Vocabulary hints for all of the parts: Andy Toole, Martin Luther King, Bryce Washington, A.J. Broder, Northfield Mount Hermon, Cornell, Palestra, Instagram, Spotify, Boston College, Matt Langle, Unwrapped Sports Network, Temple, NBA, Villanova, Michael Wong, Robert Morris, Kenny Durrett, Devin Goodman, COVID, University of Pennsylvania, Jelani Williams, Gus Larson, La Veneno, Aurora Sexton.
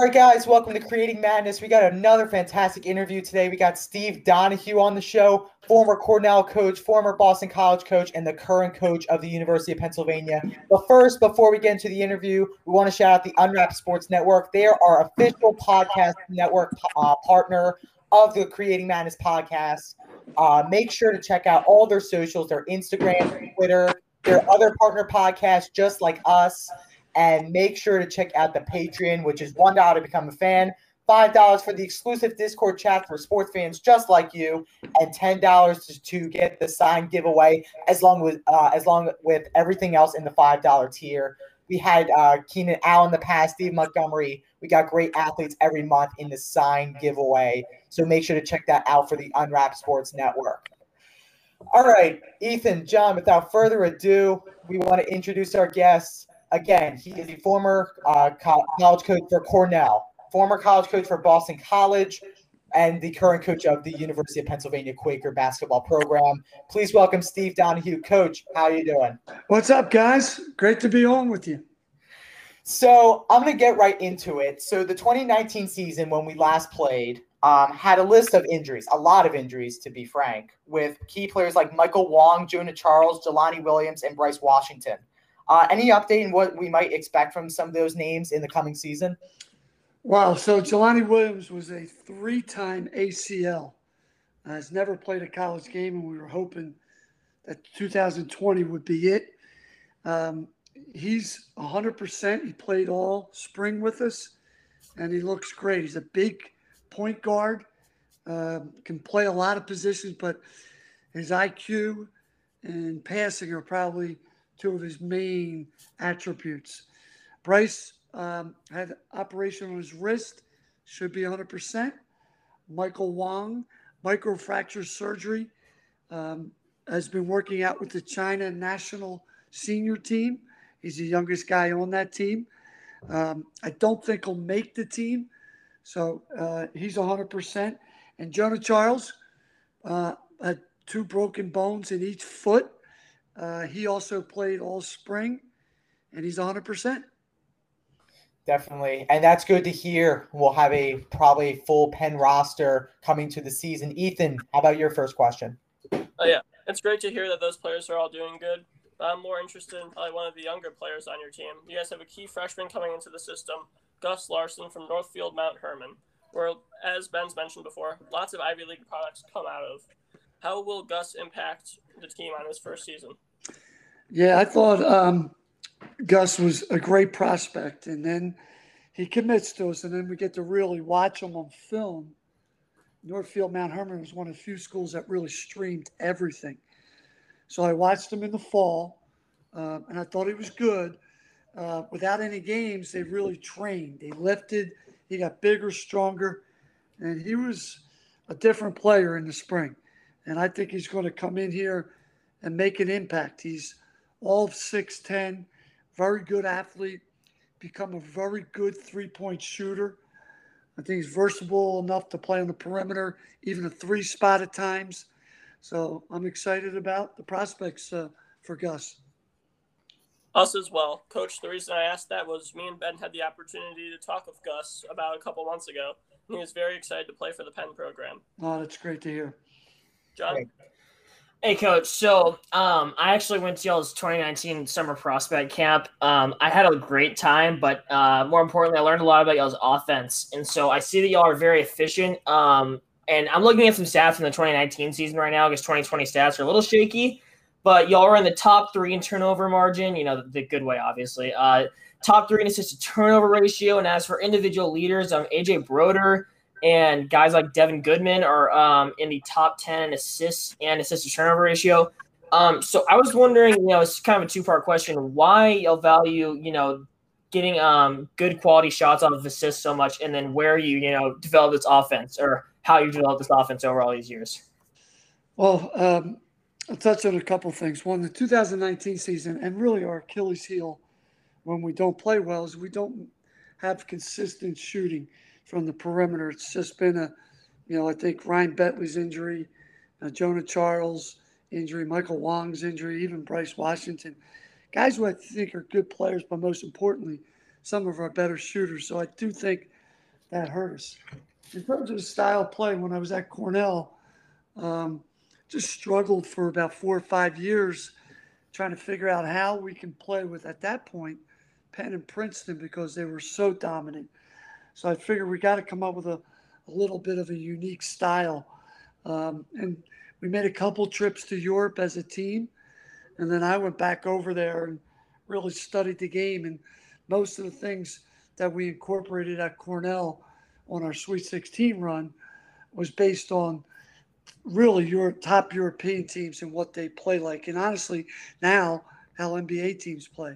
All right, guys, welcome to Creating Madness. We got another fantastic interview today. We got Steve Donahue on the show, former Cornell coach, former Boston College coach, and the current coach of the University of Pennsylvania. But first, before we get into the interview, we want to shout out the Unwrapped Sports Network. They are our official podcast network partner of the Creating Madness podcast. Make sure to check out all their socials, their Instagram, their Twitter, their other partner podcasts just like us. And make sure to check out the Patreon, which is $1 to become a fan, $5 for the exclusive Discord chat for sports fans just like you, and $10 to get the signed giveaway, along with everything else in the $5 tier. We had Keenan Allen in the past, Steve Montgomery. We got great athletes every month in the signed giveaway. So make sure to check that out for the Unwrapped Sports Network. All right, Ethan, John, without further ado, we want to introduce our guests. Again, he is a former college coach for Cornell, former college coach for Boston College, and the current coach of the University of Pennsylvania Quaker basketball program. Please welcome Steve Donahue. Coach, how are you doing? What's up, guys? Great to be on with you. So I'm going to get right into it. So the 2019 season, when we last played, had a list of injuries, a lot of injuries, to be frank, with key players like Michael Wong, Jonah Charles, Jelani Williams, and Bryce Washington. Any update on what we might expect from some of those names in the coming season? Wow. So Jelani Williams was a three-time ACL. Has never played a college game, and we were hoping that 2020 would be it. He's 100%. He played all spring with us, and he looks great. He's a big point guard, can play a lot of positions, but his IQ and passing are probably – two of his main attributes. Bryce had an operation on his wrist, should be 100%. Michael Wong, microfracture surgery, has been working out with the China national senior team. He's the youngest guy on that team. I don't think he'll make the team, so he's 100%. And Jonah Charles had two broken bones in each foot. He also played all spring, and he's 100%. Definitely, and that's good to hear. We'll have a probably full Penn roster coming to the season. Ethan, how about your first question? Yeah, it's great to hear that those players are all doing good. I'm more interested in probably one of the younger players on your team. You guys have a key freshman coming into the system, Gus Larson from Northfield Mount Hermon, where, as Ben's mentioned before, lots of Ivy League products come out of. How will Gus impact the team on his first season? Yeah, I thought Gus was a great prospect, and then he commits to us, and then we get to really watch him on film. Northfield Mount Hermon was one of the few schools that really streamed everything. So I watched him in the fall, and I thought he was good. Without any games, they really trained. They lifted. He got bigger, stronger, and he was a different player in the spring. And I think he's going to come in here and make an impact. He's all 6'10", very good athlete, become a very good three-point shooter. I think he's versatile enough to play on the perimeter, even a three spot at times. So I'm excited about the prospects for Gus. Us as well. Coach, the reason I asked that was me and Ben had the opportunity to talk with Gus about a couple months ago. He was very excited to play for the Penn program. Oh, that's great to hear. John. Hey, Coach. So I actually went to y'all's 2019 summer prospect camp. I had a great time, but more importantly, I learned a lot about y'all's offense. And so I see that y'all are very efficient. And I'm looking at some stats in the 2019 season right now because 2020 stats are a little shaky. But y'all are in the top three in turnover margin, you know, the good way, obviously. Top three in assist to turnover ratio. And as for individual leaders, A.J. Broder and guys like Devin Goodman are in the top 10 in assists and assist-to-turnover ratio. So I was wondering, you know, it's kind of a two-part question, why y'all value, you know, getting good quality shots off of assists so much, and then where you, you know, develop this offense or how you develop this offense over all these years? Well, I'll touch on a couple things. One, the 2019 season, and really our Achilles heel when we don't play well, is we don't have consistent shooting from the perimeter. It's just been a, you know, I think Ryan Bentley's injury, Jonah Charles' injury, Michael Wong's injury, even Bryce Washington. Guys who I think are good players, but most importantly, some of our better shooters. So I do think that hurt us. In terms of the style of play, when I was at Cornell, just struggled for about 4 or 5 years trying to figure out how we can play with, at that point, Penn and Princeton, because they were so dominant. So I figured we got to come up with a little bit of a unique style. And we made a couple trips to Europe as a team. And then I went back over there and really studied the game. And most of the things that we incorporated at Cornell on our Sweet 16 run was based on really your top European teams and what they play like. And honestly, now how NBA teams play.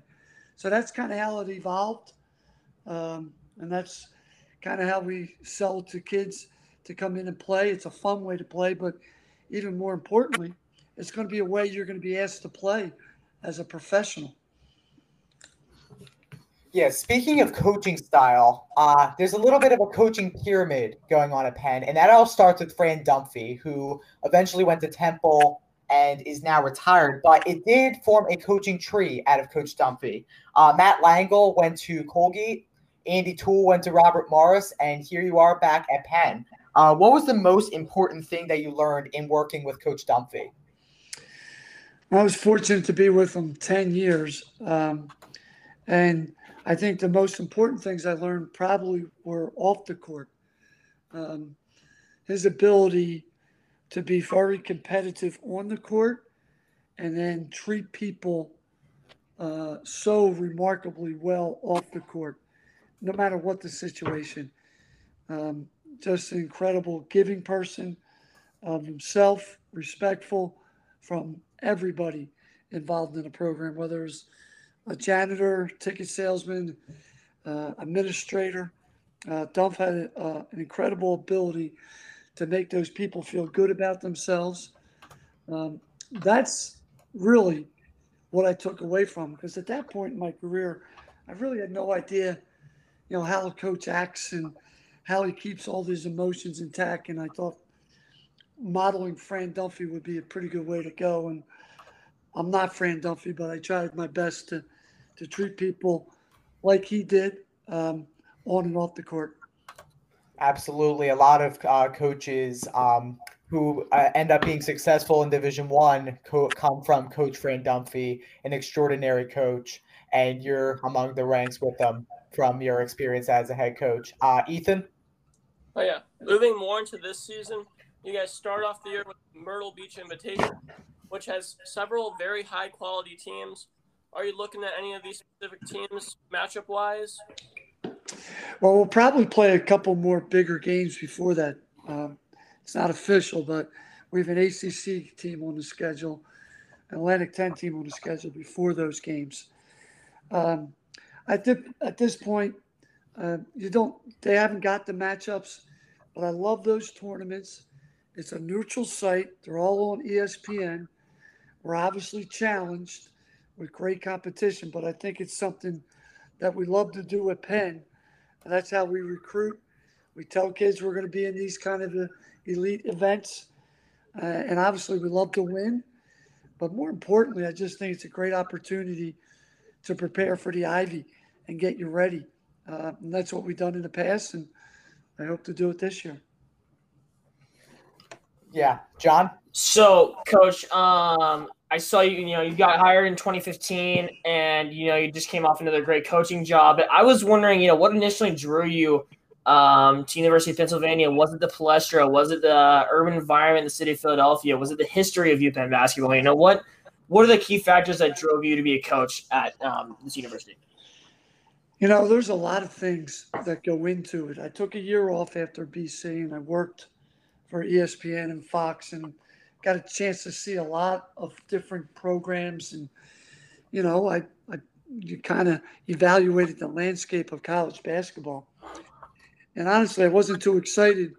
So that's kind of how it evolved. And that's kind of how we sell to kids to come in and play. It's a fun way to play, but even more importantly, it's going to be a way you're going to be asked to play as a professional. Yeah, speaking of coaching style, there's a little bit of a coaching pyramid going on at Penn, and that all starts with Fran Dunphy, who eventually went to Temple and is now retired, but it did form a coaching tree out of Coach Dunphy. Matt Langle went to Colgate, Andy Toole went to Robert Morris, and here you are back at Penn. What was the most important thing that you learned in working with Coach Dunphy? I was fortunate to be with him 10 years, and I think the most important things I learned probably were off the court. His ability to be very competitive on the court and then treat people so remarkably well off the court, no matter what the situation. Just an incredible giving person of himself, respectful from everybody involved in the program, whether it was a janitor, ticket salesman, administrator. Dunph had an incredible ability to make those people feel good about themselves. That's really what I took away from, because at that point in my career, I really had no idea, you know, how a coach acts and how he keeps all these emotions intact. And I thought modeling Fran Dunphy would be a pretty good way to go. And I'm not Fran Dunphy, but I tried my best to treat people like he did on and off the court. Absolutely. A lot of coaches who end up being successful in Division I come from Coach Fran Dunphy, an extraordinary coach, and you're among the ranks with them from your experience as a head coach. Ethan? Oh, yeah. Moving more into this season, you guys start off the year with Myrtle Beach Invitational, which has several very high-quality teams. Are you looking at any of these specific teams matchup-wise? Well, we'll probably play a couple more bigger games before that. It's not official, but we have an ACC team on the schedule, an Atlantic 10 team on the schedule before those games. At this point, they haven't got the matchups, but I love those tournaments. It's a neutral site. They're all on ESPN. We're obviously challenged with great competition, but I think it's something that we love to do at Penn. And that's how we recruit. We tell kids we're going to be in these kind of elite events. And obviously we love to win. But more importantly, I just think it's a great opportunity to prepare for the Ivy and get you ready. And that's what we've done in the past. And I hope to do it this year. Yeah. John? So, Coach, I saw you got hired in 2015 and, you just came off another great coaching job. But I was wondering, what initially drew you to University of Pennsylvania? Was it the Palestra? Was it the urban environment, the city of Philadelphia? Was it the history of UPenn basketball? What are the key factors that drove you to be a coach at this university? There's a lot of things that go into it. I took a year off after BC and I worked for ESPN and Fox and got a chance to see a lot of different programs, and you kind of evaluated the landscape of college basketball. And honestly, I wasn't too excited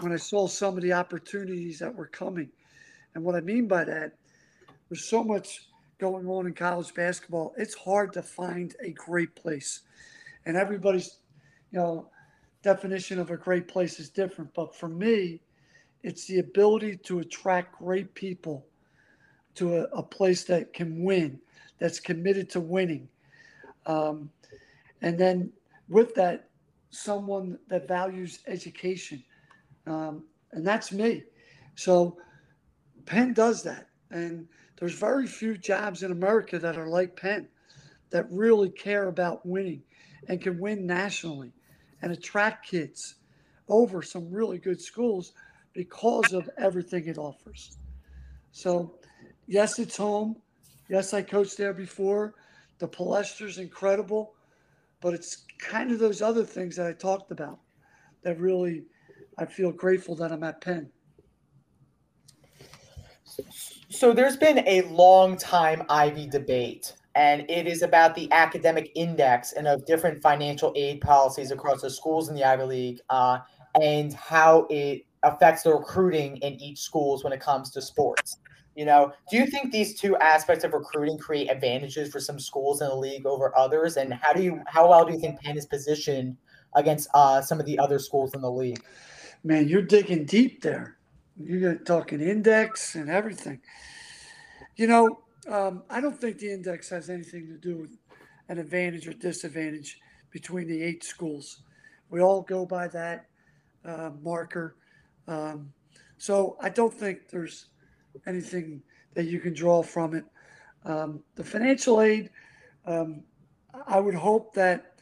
when I saw some of the opportunities that were coming. And what I mean by that, there's so much going on in college basketball. It's hard to find a great place, and everybody's, definition of a great place is different. But for me, it's the ability to attract great people to a place that can win, that's committed to winning. And then with that, someone that values education. And that's me. So Penn does that. And there's very few jobs in America that are like Penn, that really care about winning and can win nationally and attract kids over some really good schools because of everything it offers. So yes, it's home. Yes, I coached there before. The Palestra's incredible, but it's kind of those other things that I talked about that really, I feel grateful that I'm at Penn. So there's been a long time Ivy debate, and it is about the academic index and of different financial aid policies across the schools in the Ivy League, and how it affects the recruiting in each schools when it comes to sports. You know, do you think these two aspects of recruiting create advantages for some schools in the league over others? And how well do you think Penn is positioned against some of the other schools in the league? Man, you're digging deep there. You're talking index and everything. You know, I don't think the index has anything to do with an advantage or disadvantage between the eight schools. We all go by that marker. So I don't think there's anything that you can draw from it. The financial aid, I would hope that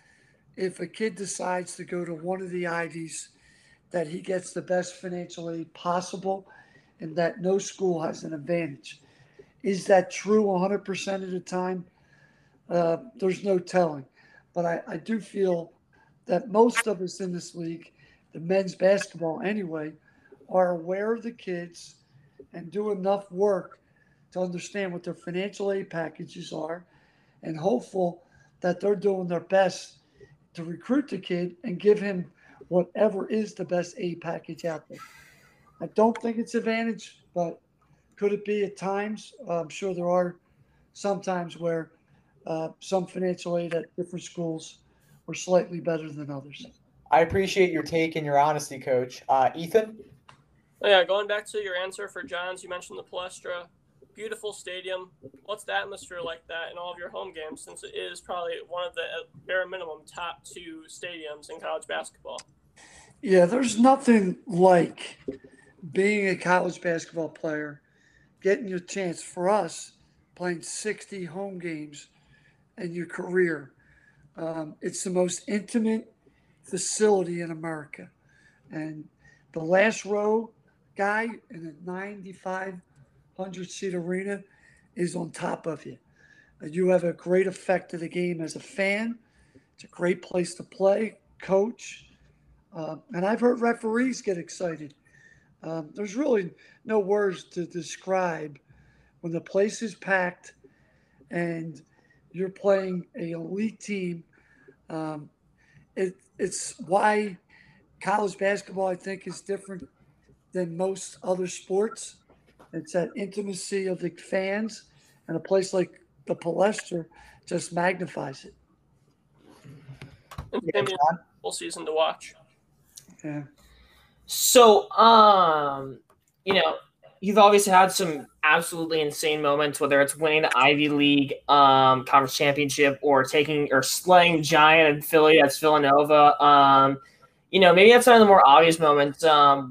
if a kid decides to go to one of the Ivies, that he gets the best financial aid possible and that no school has an advantage. Is that true 100% of the time? There's no telling. But I do feel that most of us in this league, the men's basketball anyway, are aware of the kids and do enough work to understand what their financial aid packages are and hopeful that they're doing their best to recruit the kid and give him whatever is the best aid package out there. I don't think it's advantage, but could it be at times? I'm sure there are some times where some financial aid at different schools were slightly better than others. I appreciate your take and your honesty, Coach. Ethan? Yeah, going back to your answer for Johns, you mentioned the Palestra. Beautiful stadium. What's the atmosphere like that in all of your home games, since it is probably one of the bare minimum top two stadiums in college basketball? Yeah, there's nothing like being a college basketball player, getting your chance for us, playing 60 home games in your career. It's the most intimate facility in America. And the last row guy in a 9,500-seat arena is on top of you. You have a great effect of the game as a fan. It's a great place to play, coach. And I've heard referees get excited. There's really no words to describe when the place is packed and you're playing an elite team. It's why college basketball, I think, is different than most other sports. It's that intimacy of the fans, and a place like the Palestra just magnifies it. It's going to be a full season to watch. Yeah. So, you know, you've obviously had some absolutely insane moments, whether it's winning the Ivy League conference championship or slaying Giant in Philly. That's Villanova. You know, maybe outside of the more obvious moments,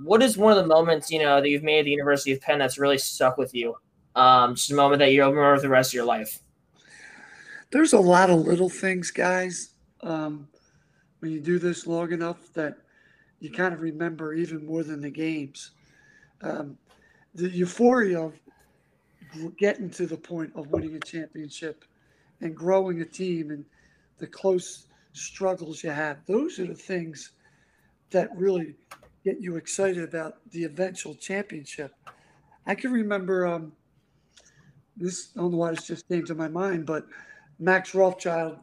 what is one of the moments, you know, that you've made at the University of Penn that's really stuck with you? Just a moment that you'll remember the rest of your life. There's a lot of little things, guys, when you do this long enough that you kind of remember even more than the games. The euphoria of getting to the point of winning a championship and growing a team and the close struggles you have, those are the things that really get you excited about the eventual championship. I can remember this, I don't know why this just came to my mind, but Max Rothschild,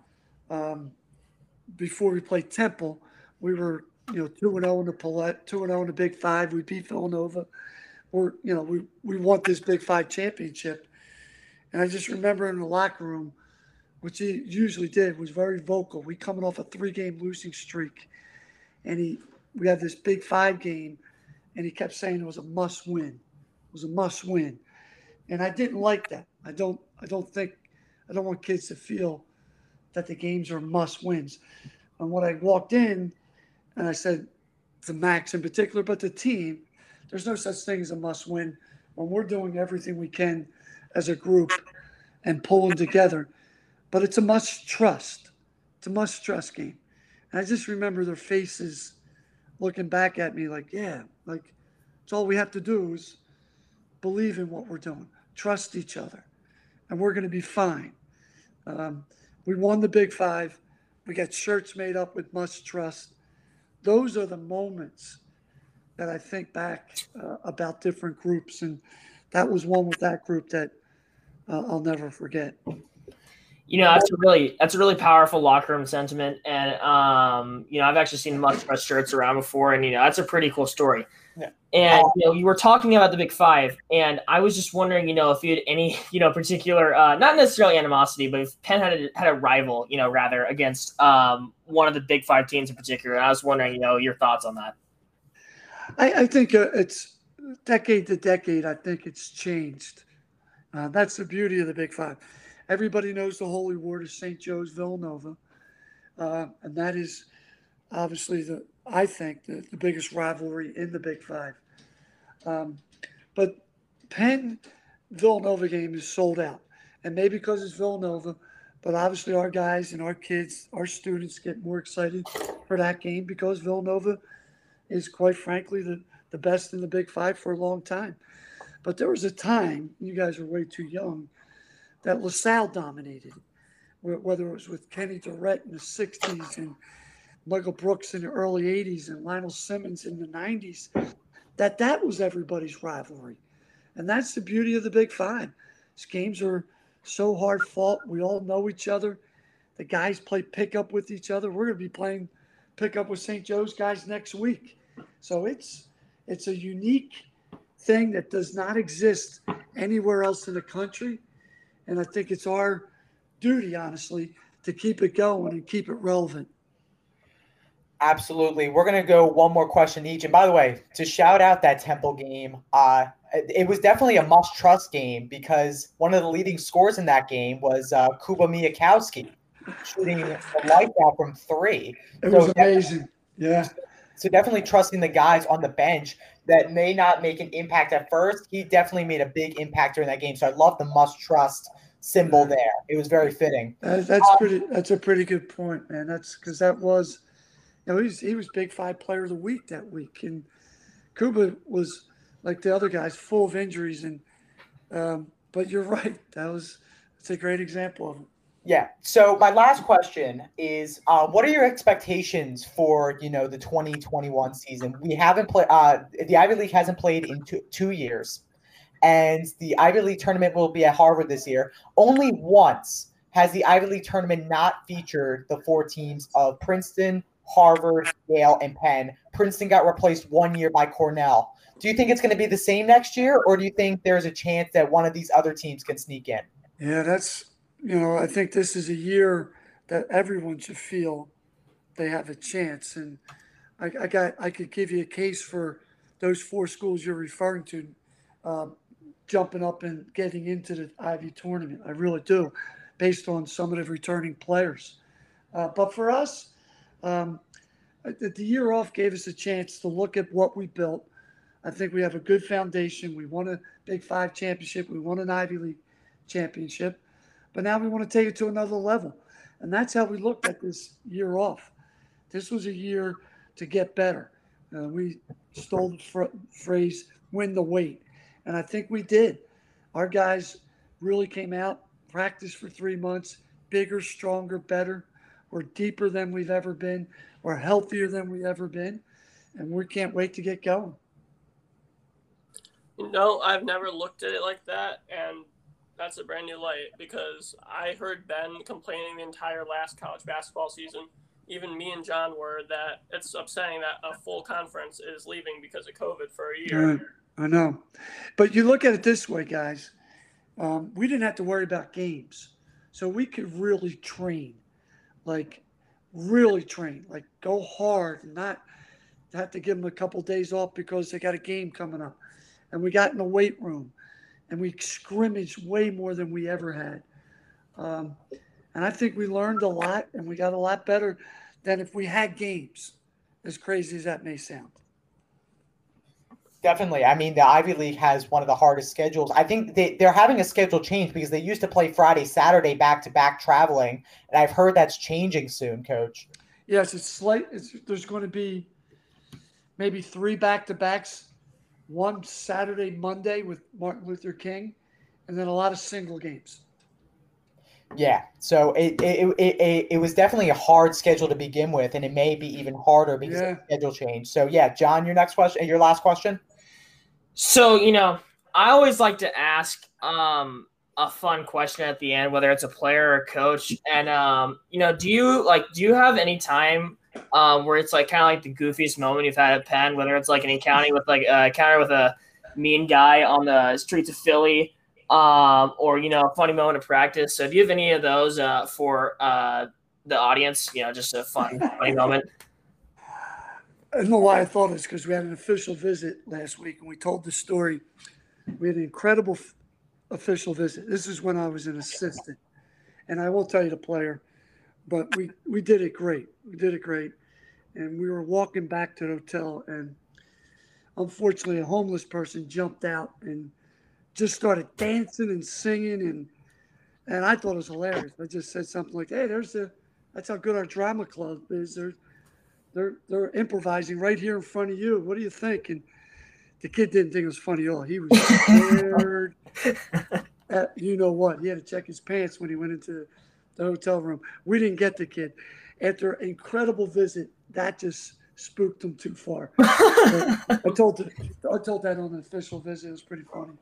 before we played Temple, we were, you know, 2-0 in the Palette, 2-0 in the Big Five. We beat Villanova. We want this Big Five championship. And I just remember in the locker room, which he usually did, was very vocal. We coming off a 3-game losing streak. And we had this Big Five game, and he kept saying it was a must win. It was a must win. And I didn't like that. I don't want kids to feel that the games are must wins. And when I walked in, and I said to Max in particular, but the team, there's no such thing as a must win. When we're doing everything we can as a group and pulling together, but it's a must trust. It's a must trust game. And I just remember their faces looking back at me like, yeah, like it's all we have to do is believe in what we're doing, trust each other, and we're going to be fine. We won the Big Five. We got shirts made up with must trust. Those are the moments that I think back about different groups. And that was one with that group that I'll never forget. You know, that's a really powerful locker room sentiment. And, you know, I've actually seen must trust shirts around before, and, you know, that's a pretty cool story. Yeah. And, you know, you were talking about the Big Five, and I was just wondering, you know, if you had any, you know, particular, not necessarily animosity, but if Penn had a rival, you know, rather against one of the Big Five teams in particular. And I was wondering, you know, your thoughts on that. I think it's decade to decade. I think it's changed. That's the beauty of the Big Five. Everybody knows the holy word is St. Joe's, Villanova. And that is obviously, I think, the biggest rivalry in the Big Five. But Penn-Villanova game is sold out. And maybe because it's Villanova, but obviously our guys and our kids, our students get more excited for that game because Villanova is, quite frankly, the best in the Big Five for a long time. But there was a time, you guys were way too young, that LaSalle dominated, whether it was with Kenny Durrett in the 60s and Michael Brooks in the early 80s and Lionel Simmons in the 90s, that was everybody's rivalry. And that's the beauty of the Big Five. These games are so hard fought. We all know each other. The guys play pickup with each other. We're going to be playing pickup with St. Joe's guys next week. So it's a unique thing that does not exist anywhere else in the country. And I think it's our duty, honestly, to keep it going and keep it relevant. Absolutely. We're going to go one more question each. And by the way, to shout out that Temple game, it was definitely a must-trust game because one of the leading scores in that game was Kuba Miyakowski shooting the lights out from three. It was amazing. Yeah. So definitely trusting the guys on the bench that may not make an impact at first. He definitely made a big impact during that game. So I love the must-trust symbol there. It was very fitting. That's a pretty good point, man. That's because that was – you know, he was Big Five Player of the Week that week. And Kuba was, like the other guys, full of injuries. And but you're right. That's a great example of it. Yeah. So my last question is, what are your expectations for, you know, the 2021 season? We haven't played the Ivy League hasn't played in two years. And the Ivy League tournament will be at Harvard this year. Only once has the Ivy League tournament not featured the four teams of Princeton, Harvard, Yale, and Penn. Princeton got replaced one year by Cornell. Do you think it's going to be the same next year, or do you think there's a chance that one of these other teams can sneak in? Yeah, that's, you know, I think this is a year that everyone should feel they have a chance. And I could give you a case for those four schools you're referring to jumping up and getting into the Ivy tournament. I really do, based on some of the returning players. But for us, the year off gave us a chance to look at what we built. I think we have a good foundation. We won a Big Five championship. We won an Ivy League championship. But now we want to take it to another level. And that's how we looked at this year off. This was a year to get better. We stole the phrase, win the weight. And I think we did. Our guys really came out, practiced for 3 months, bigger, stronger, better. We're deeper than we've ever been. We're healthier than we've ever been. And we can't wait to get going. You know, I've never looked at it like that. And that's a brand new light because I heard Ben complaining the entire last college basketball season. Even me and John were that it's upsetting that a full conference is leaving because of COVID for a year. Right. I know. But you look at it this way, guys. We didn't have to worry about games. So we could really train. Like, really train. Like, go hard and not have to give them a couple days off because they got a game coming up. And we got in the weight room, and we scrimmaged way more than we ever had. And I think we learned a lot, and we got a lot better than if we had games. as crazy as that may sound. Definitely. I mean, the Ivy League has one of the hardest schedules. I think they're having a schedule change because they used to play Friday, Saturday, back-to-back traveling, and I've heard that's changing soon, Coach. Yes, it's slight. There's going to be maybe 3 back-to-backs, one Saturday, Monday with Martin Luther King, and then a lot of single games. Yeah, so it was definitely a hard schedule to begin with, and it may be even harder because of the schedule change. So, yeah, John, your last question. So, you know, I always like to ask a fun question at the end, whether it's a player or a coach. And, you know, do you have any time where it's like kind of like the goofiest moment you've had at Penn, whether it's like an encounter with a mean guy on the streets of Philly, or, you know, a funny moment of practice? So if you have any of those for the audience, you know, just a funny moment. I don't know why I thought this, because we had an official visit last week and we told the story. We had an incredible official visit. This is when I was an assistant, and I won't tell you the player, but we did it great. We did it great. And we were walking back to the hotel, and unfortunately a homeless person jumped out and just started dancing and singing, and I thought it was hilarious. I just said something like, "Hey, that's how good our drama club is. They're improvising right here in front of you. What do you think?" And the kid didn't think it was funny at all. He was scared. You know what? He had to check his pants when he went into the hotel room. We didn't get the kid. After an incredible visit, that just spooked them too far. I told that on an official visit. It was pretty funny.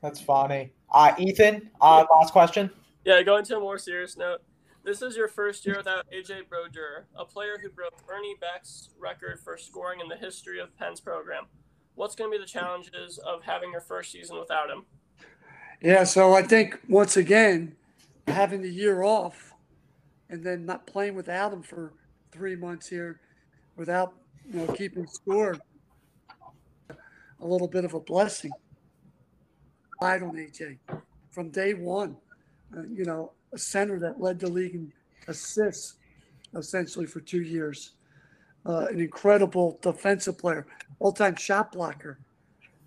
That's funny. Ethan, last question. Yeah, going to a more serious note. This is your first year without A.J Broder, a player who broke Ernie Beck's record for scoring in the history of Penn's program. What's going to be the challenges of having your first season without him? Yeah, so I think, once again, having the year off and then not playing without him for 3 months here without, you know, keeping score, a little bit of a blessing. I don't, AJ, from day one, you know, a center that led the league in assists essentially for 2 years, an incredible defensive player, all-time shot blocker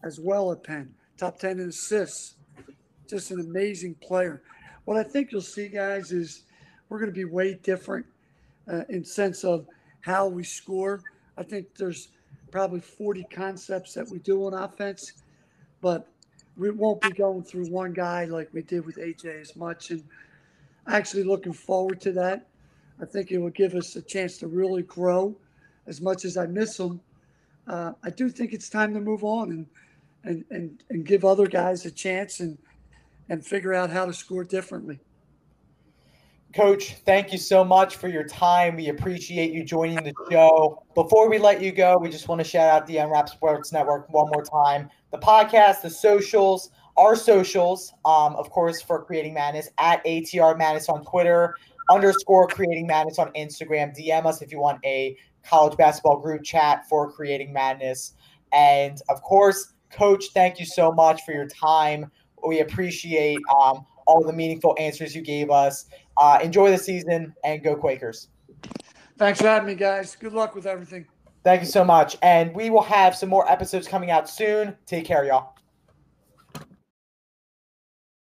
as well at Penn, top 10 in assists, just an amazing player. What I think you'll see, guys, is we're going to be way different in sense of how we score. I think there's probably 40 concepts that we do on offense, but we won't be going through one guy like we did with AJ as much. And actually looking forward to that. I think it will give us a chance to really grow as much as I miss him. I do think it's time to move on and give other guys a chance and figure out how to score differently. Coach, thank you so much for your time. We appreciate you joining the show. Before we let you go, we just want to shout out the Unwrapped Sports Network one more time. The podcast, the socials, our socials, of course, for Creating Madness, at ATR Madness on Twitter, _ Creating Madness on Instagram. DM us if you want a college basketball group chat for Creating Madness. And, of course, Coach, thank you so much for your time. We appreciate all the meaningful answers you gave us. Enjoy the season, and go Quakers. Thanks for having me, guys. Good luck with everything. Thank you so much. And we will have some more episodes coming out soon. Take care, y'all.